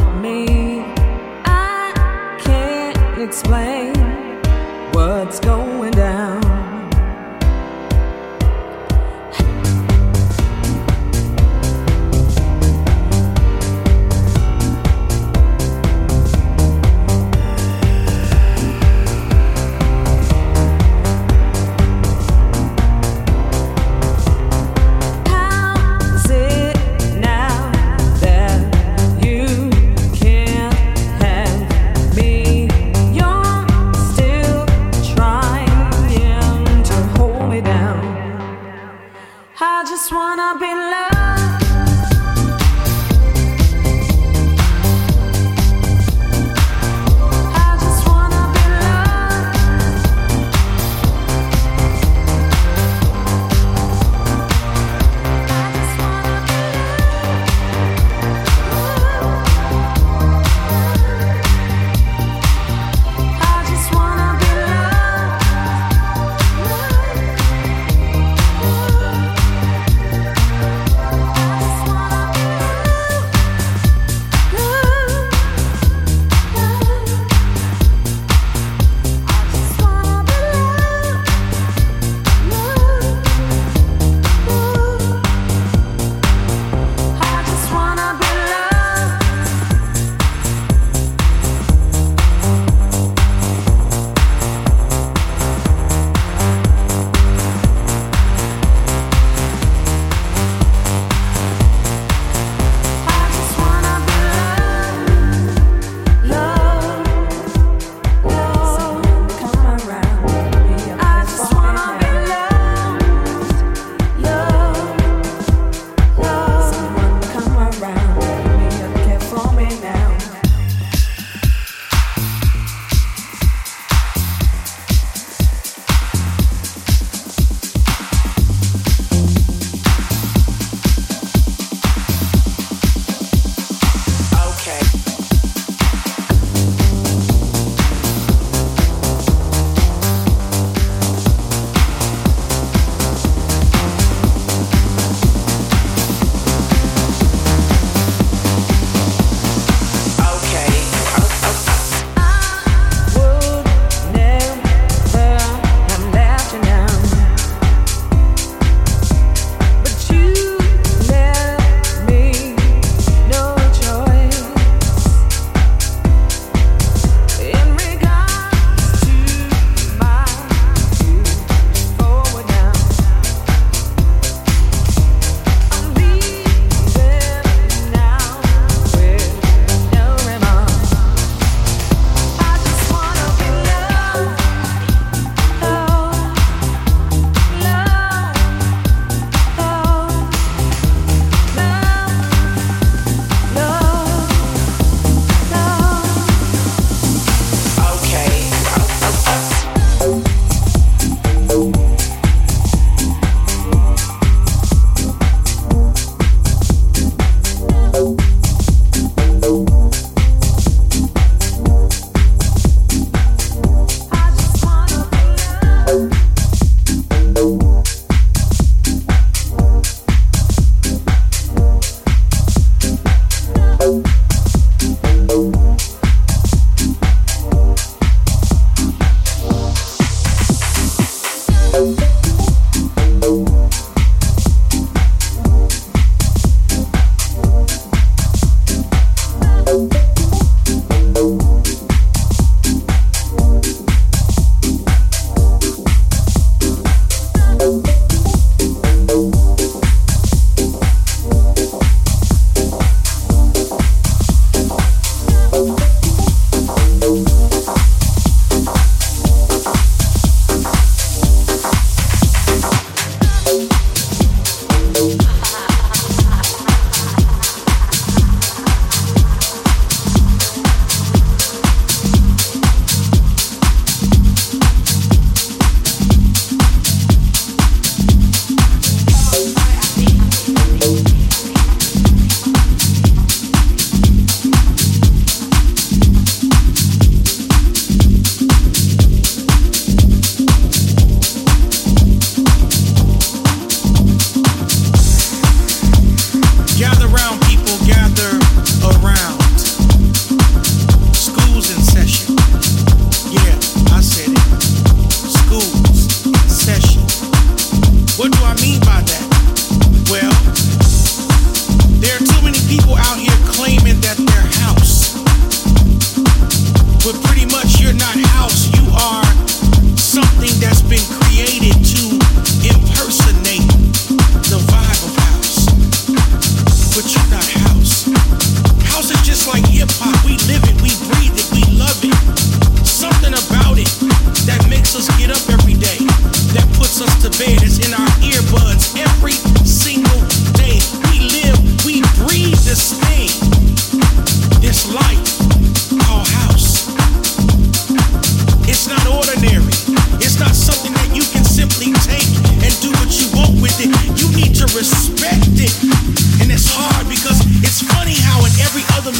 on me. I can't explain what's going down. Yeah.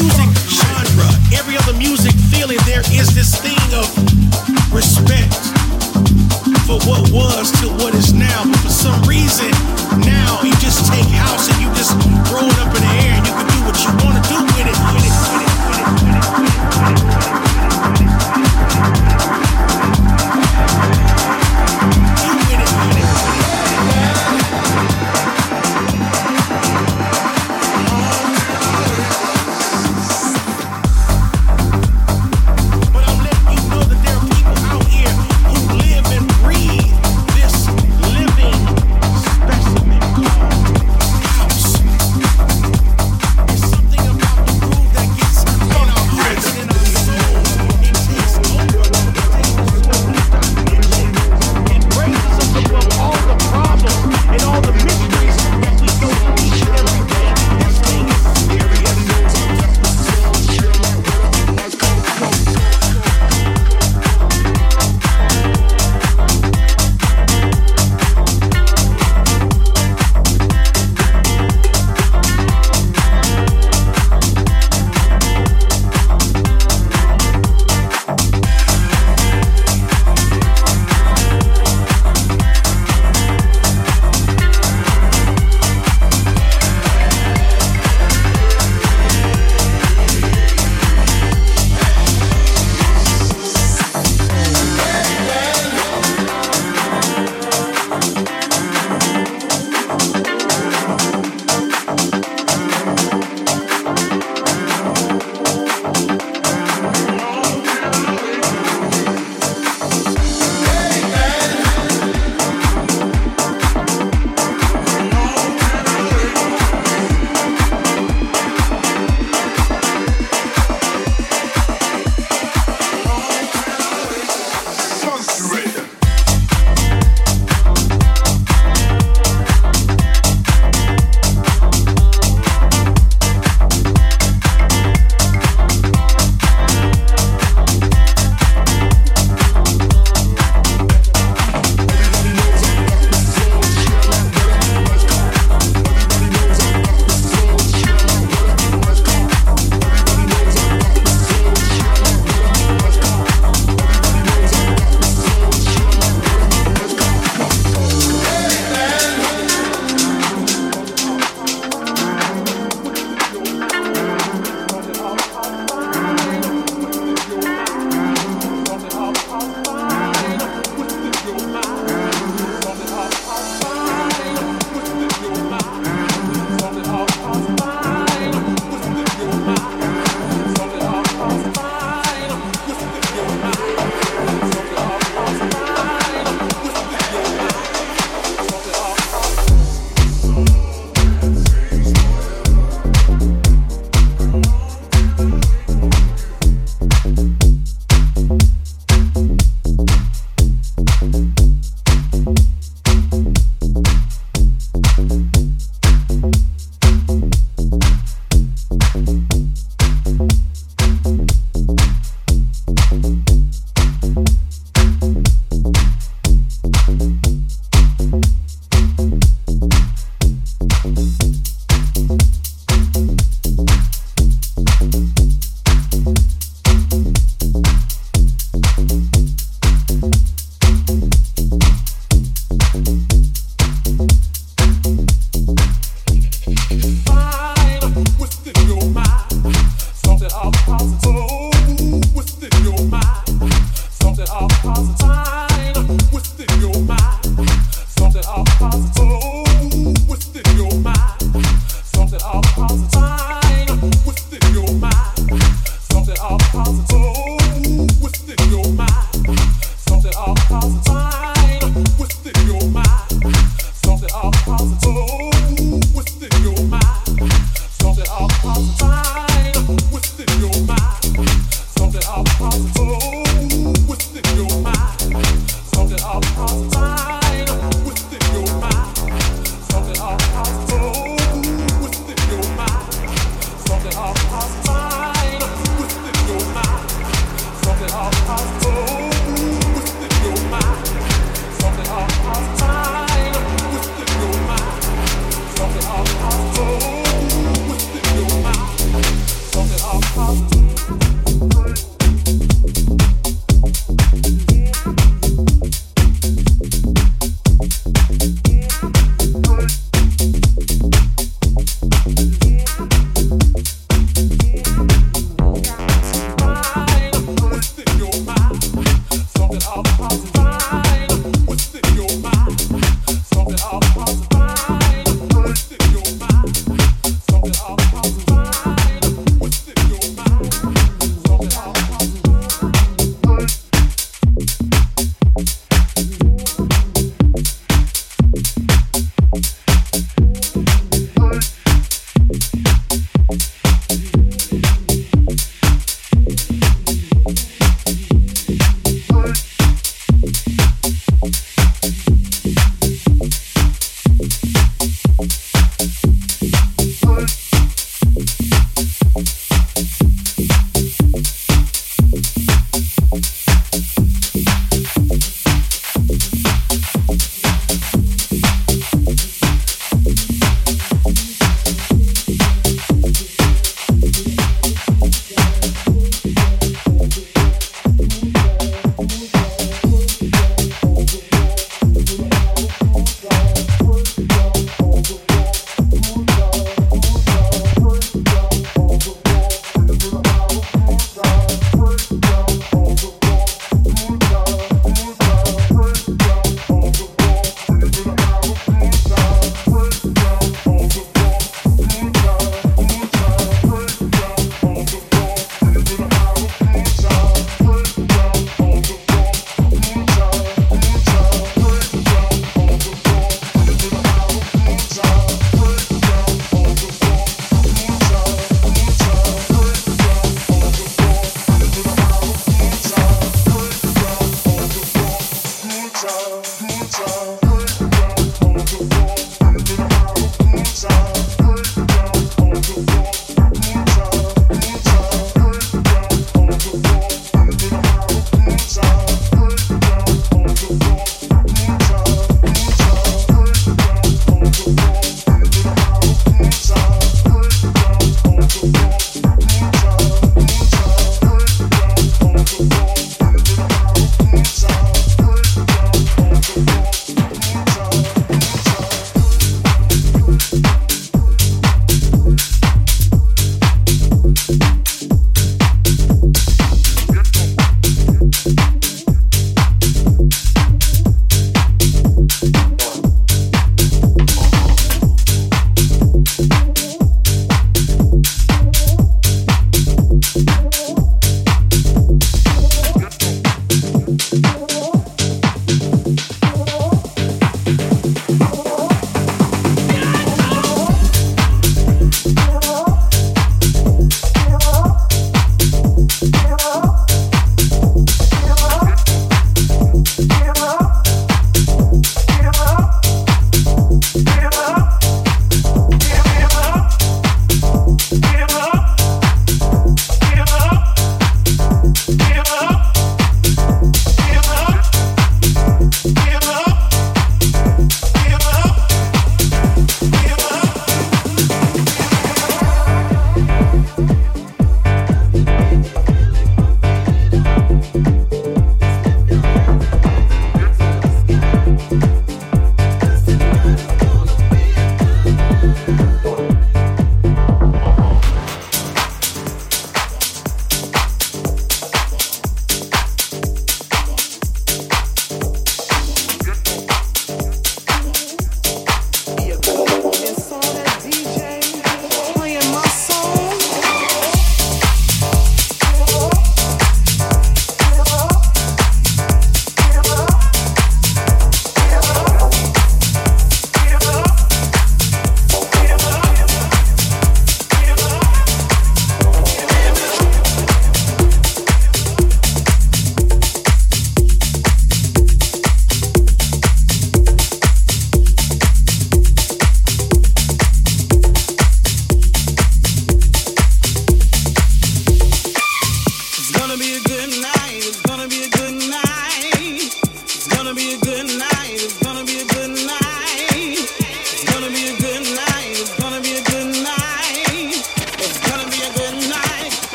music genre, every other music feeling, there is this thing of respect for what was to what is now. But for some reason, now you just take house and you just throw it up in the air and you can do what you want to do with it.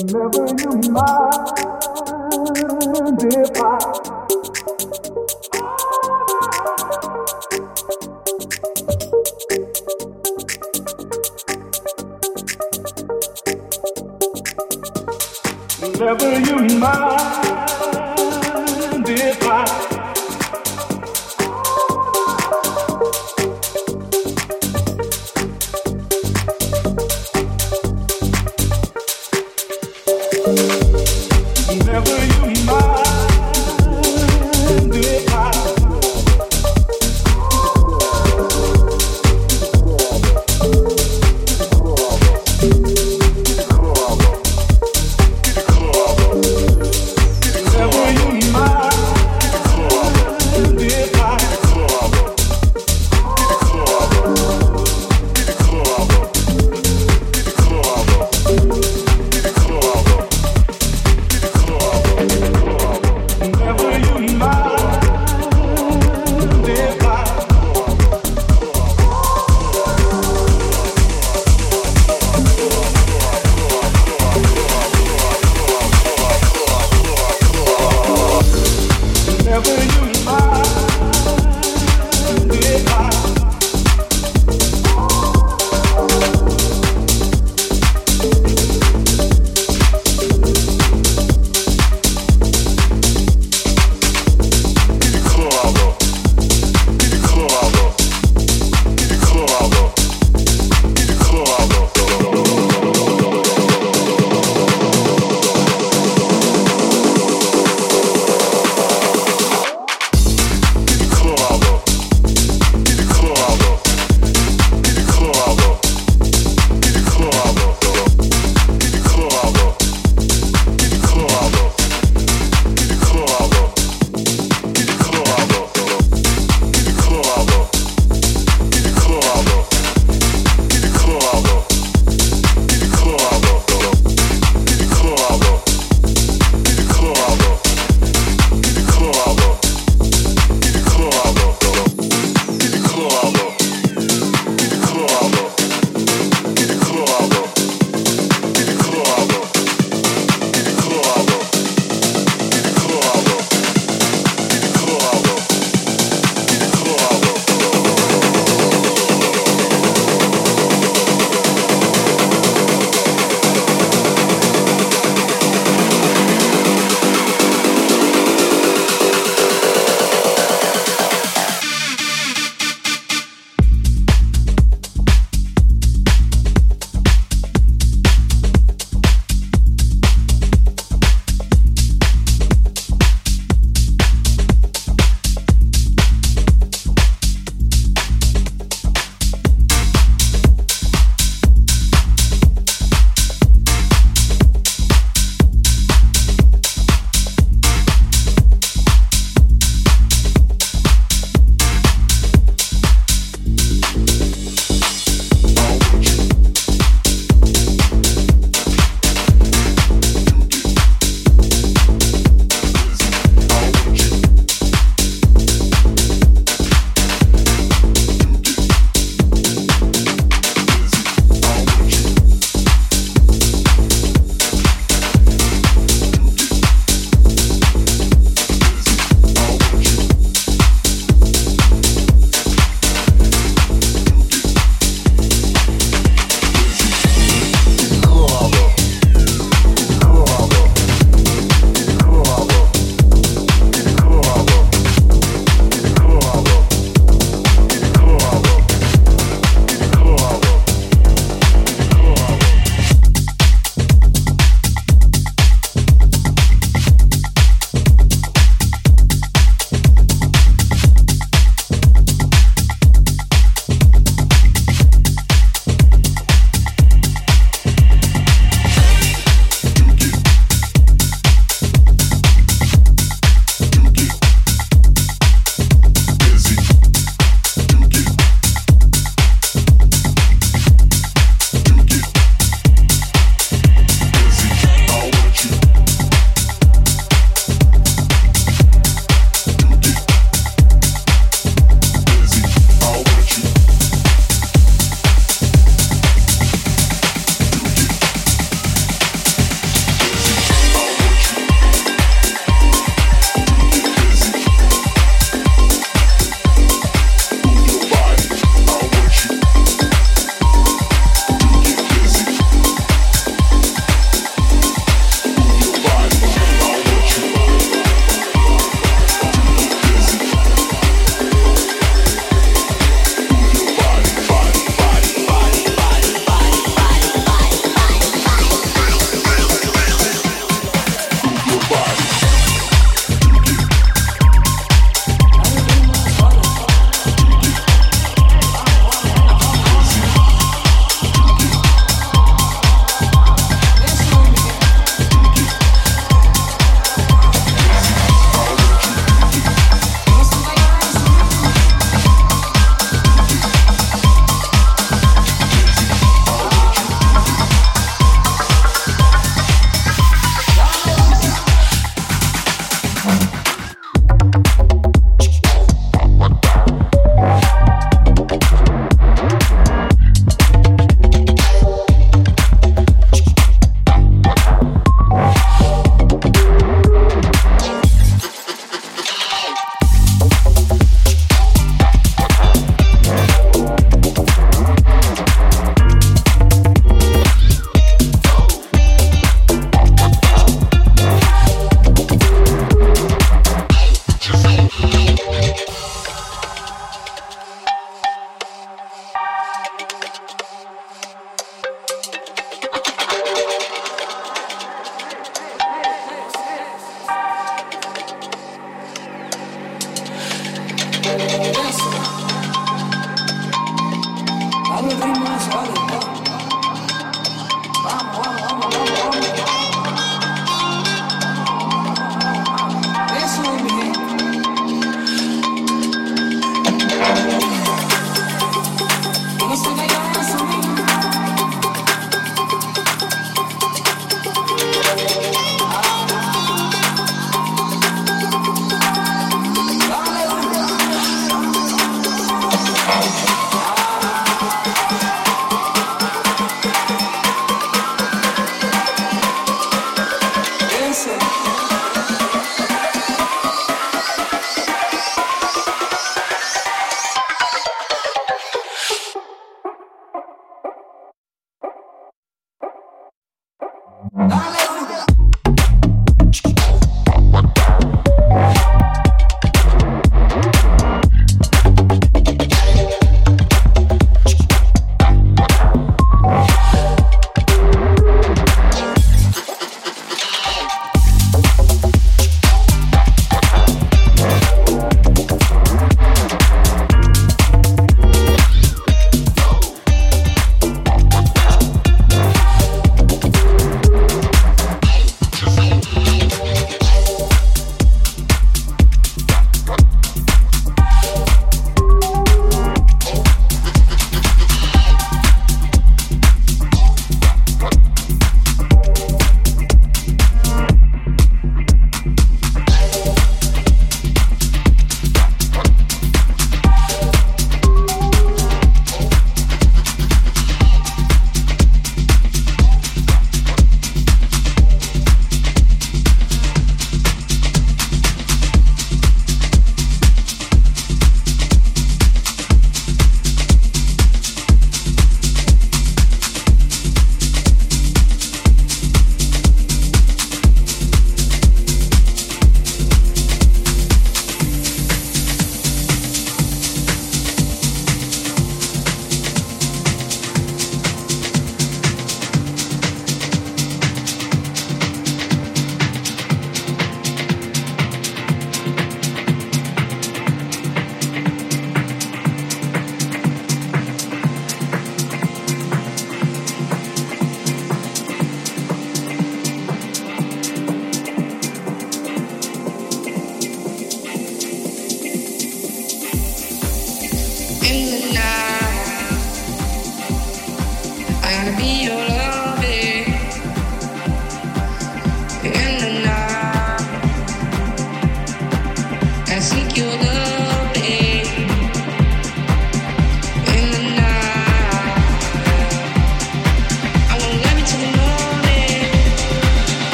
Never you mind if I never you mind if I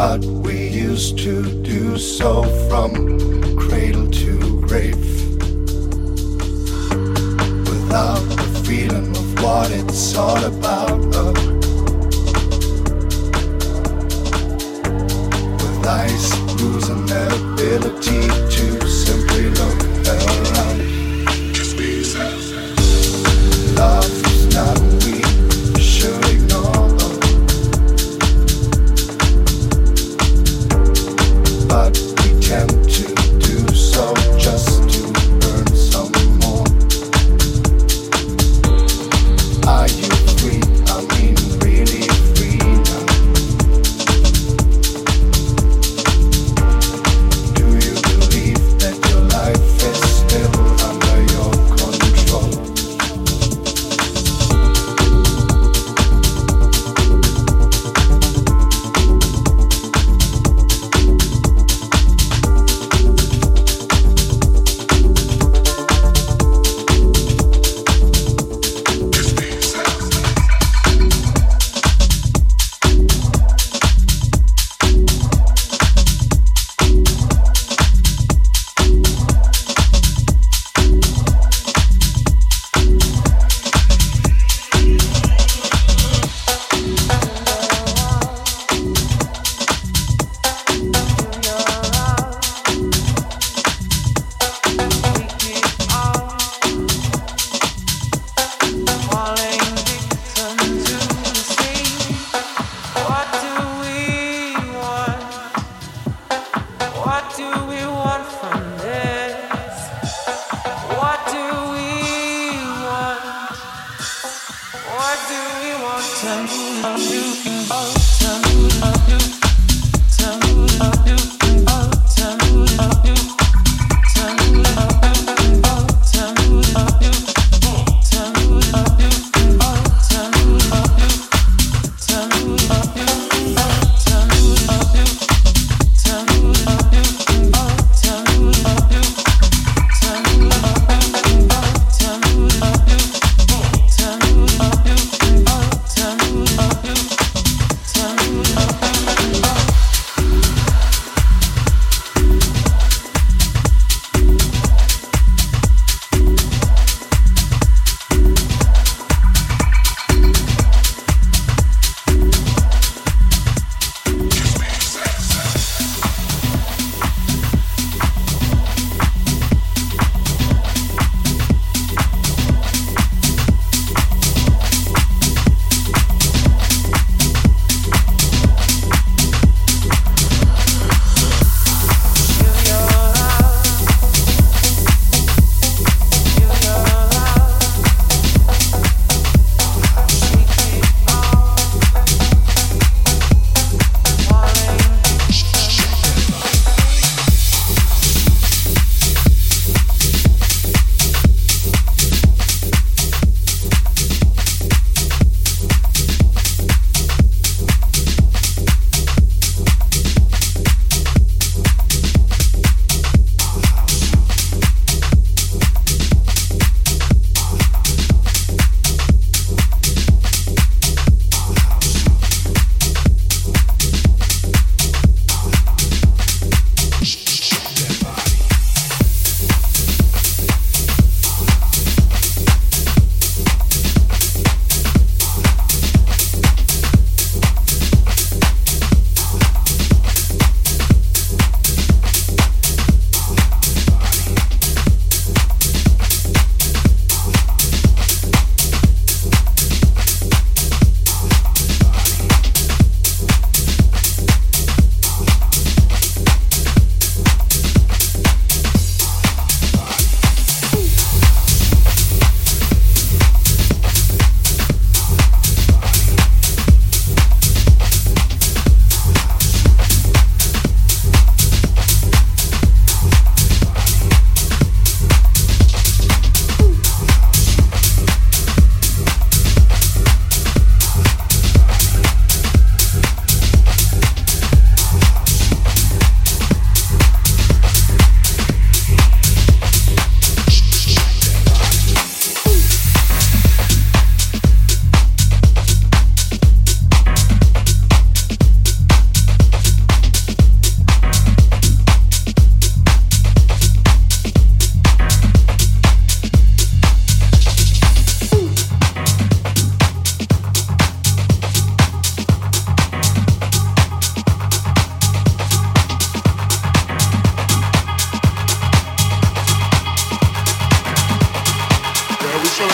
but we used to do so from cradle to grave, without the freedom of what it's all about, with eyes losing their ability to simply look around. Love is not what we should ignore, but we tend to do so just to earn some more. Are you free? I mean really free now? Do you believe that your life is still under your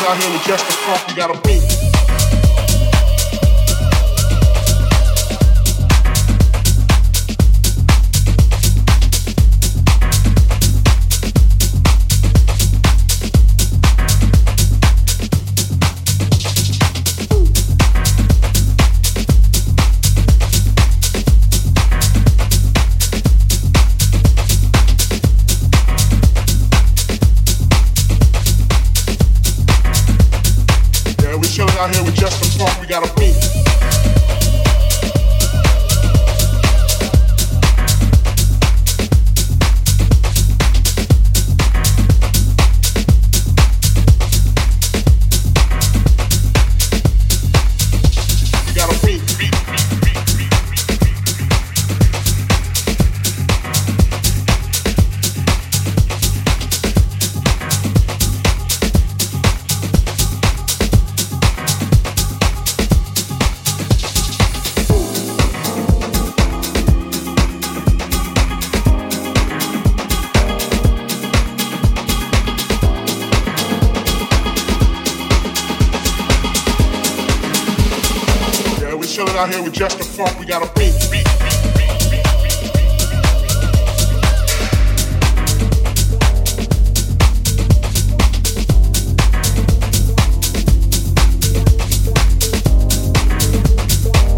out here to adjust the funk, you gotta move. Out here with just the funk, we got a beat.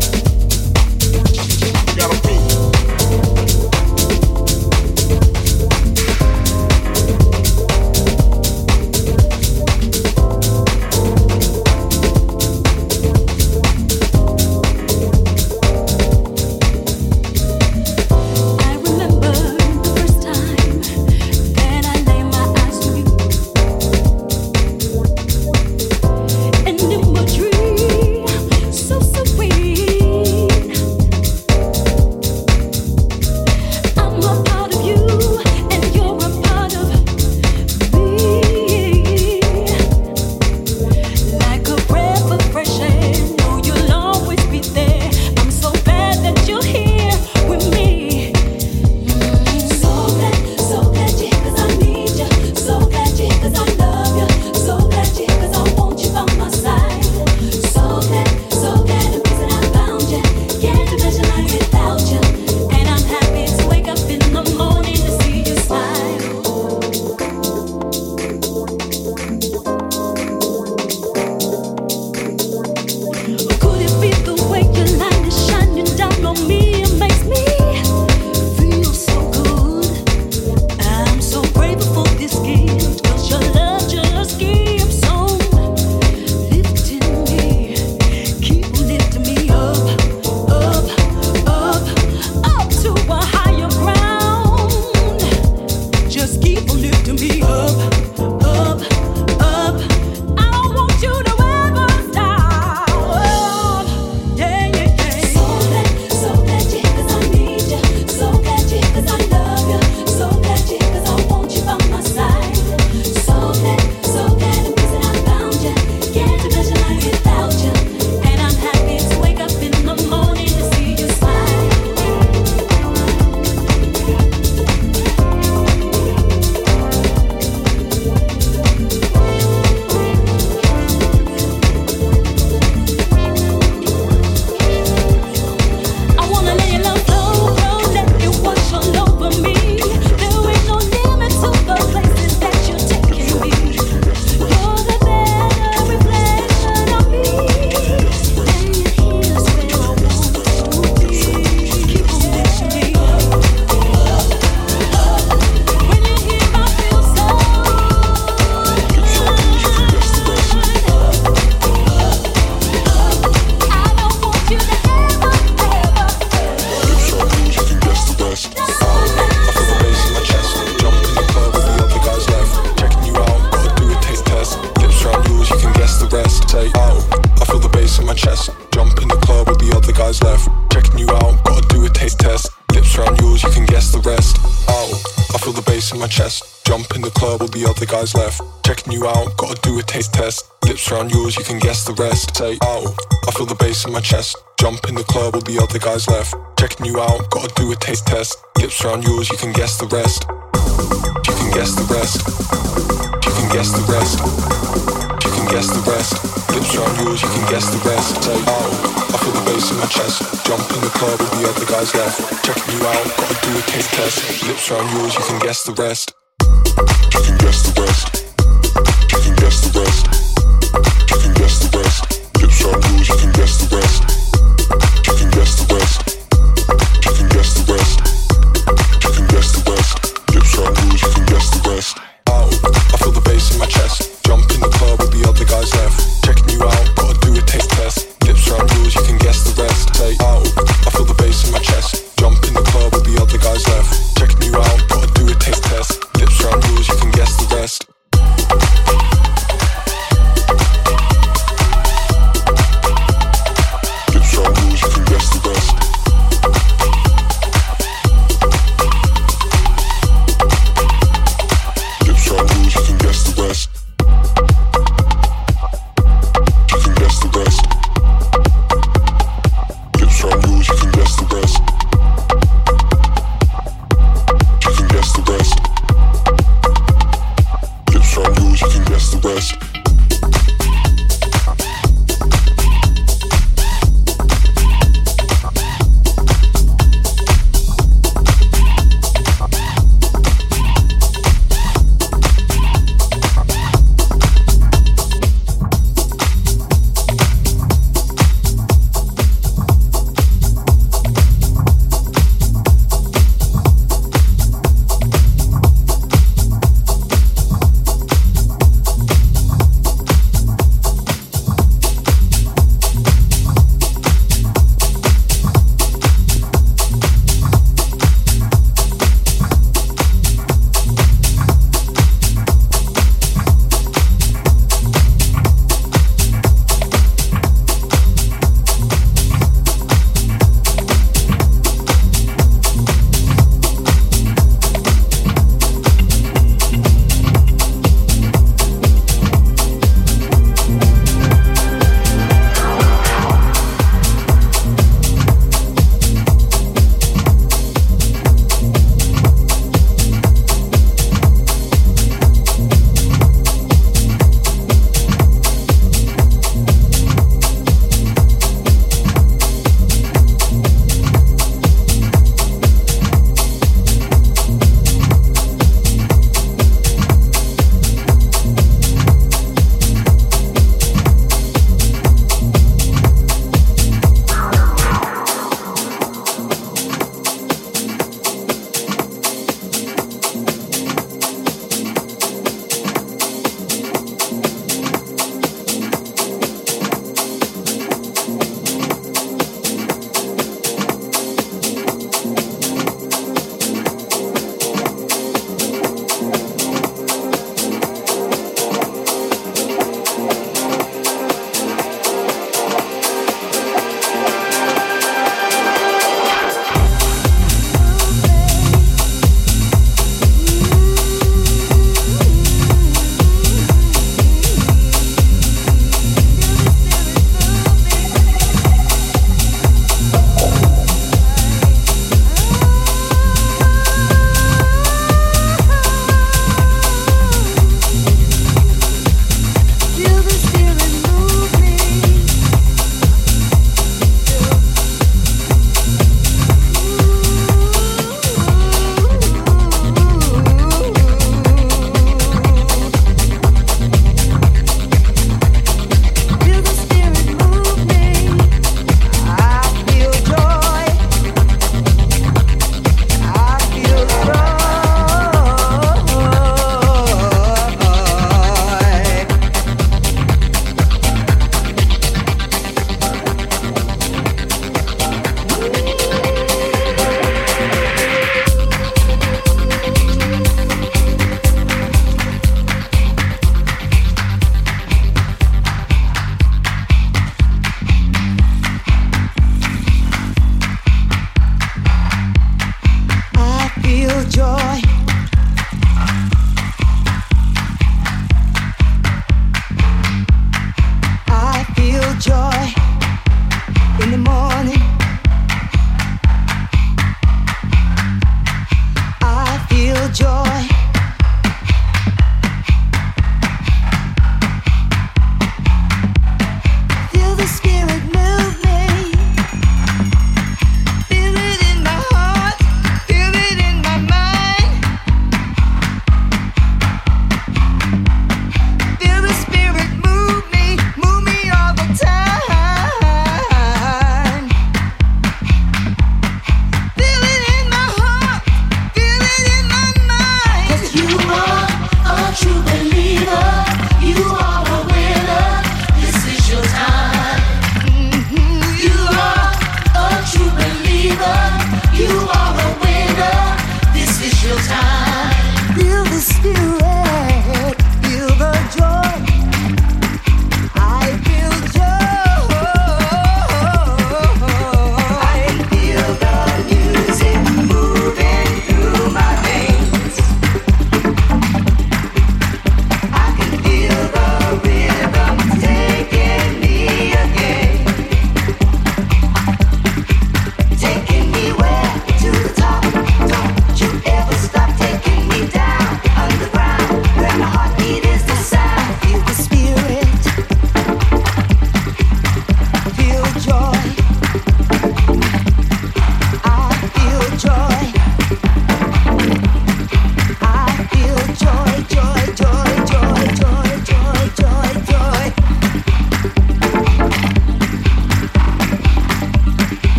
You can guess the rest. can guess the rest. Lips are yours, you can guess the rest. Say, oh, I feel the bass in my chest. Jump in the club with the other guys left. Checking you out, gotta do a taste test. Lips are yours, you can guess the rest. You can guess the rest. You can guess the rest. You can guess the rest. Lips are yours, you can guess the rest. You can guess the rest. You can guess the rest. You can guess the rest. Lips are yours, you can guess the rest. Oh, I feel the bass in my chest. Jump in the club with the other guys left. Checking you out, gotta do a taste test. Lips are yours, you can guess the rest. Say, oh, I feel the bass in my chest. Jump in the club with the other guys left. Checking you out, gotta do a taste test. Lips are yours, you can guess the rest.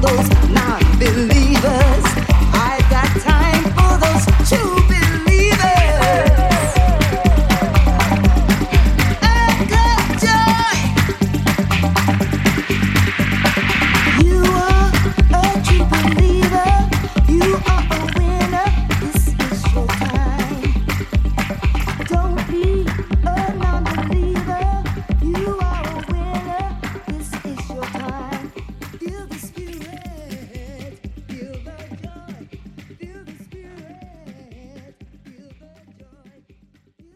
those non-believers.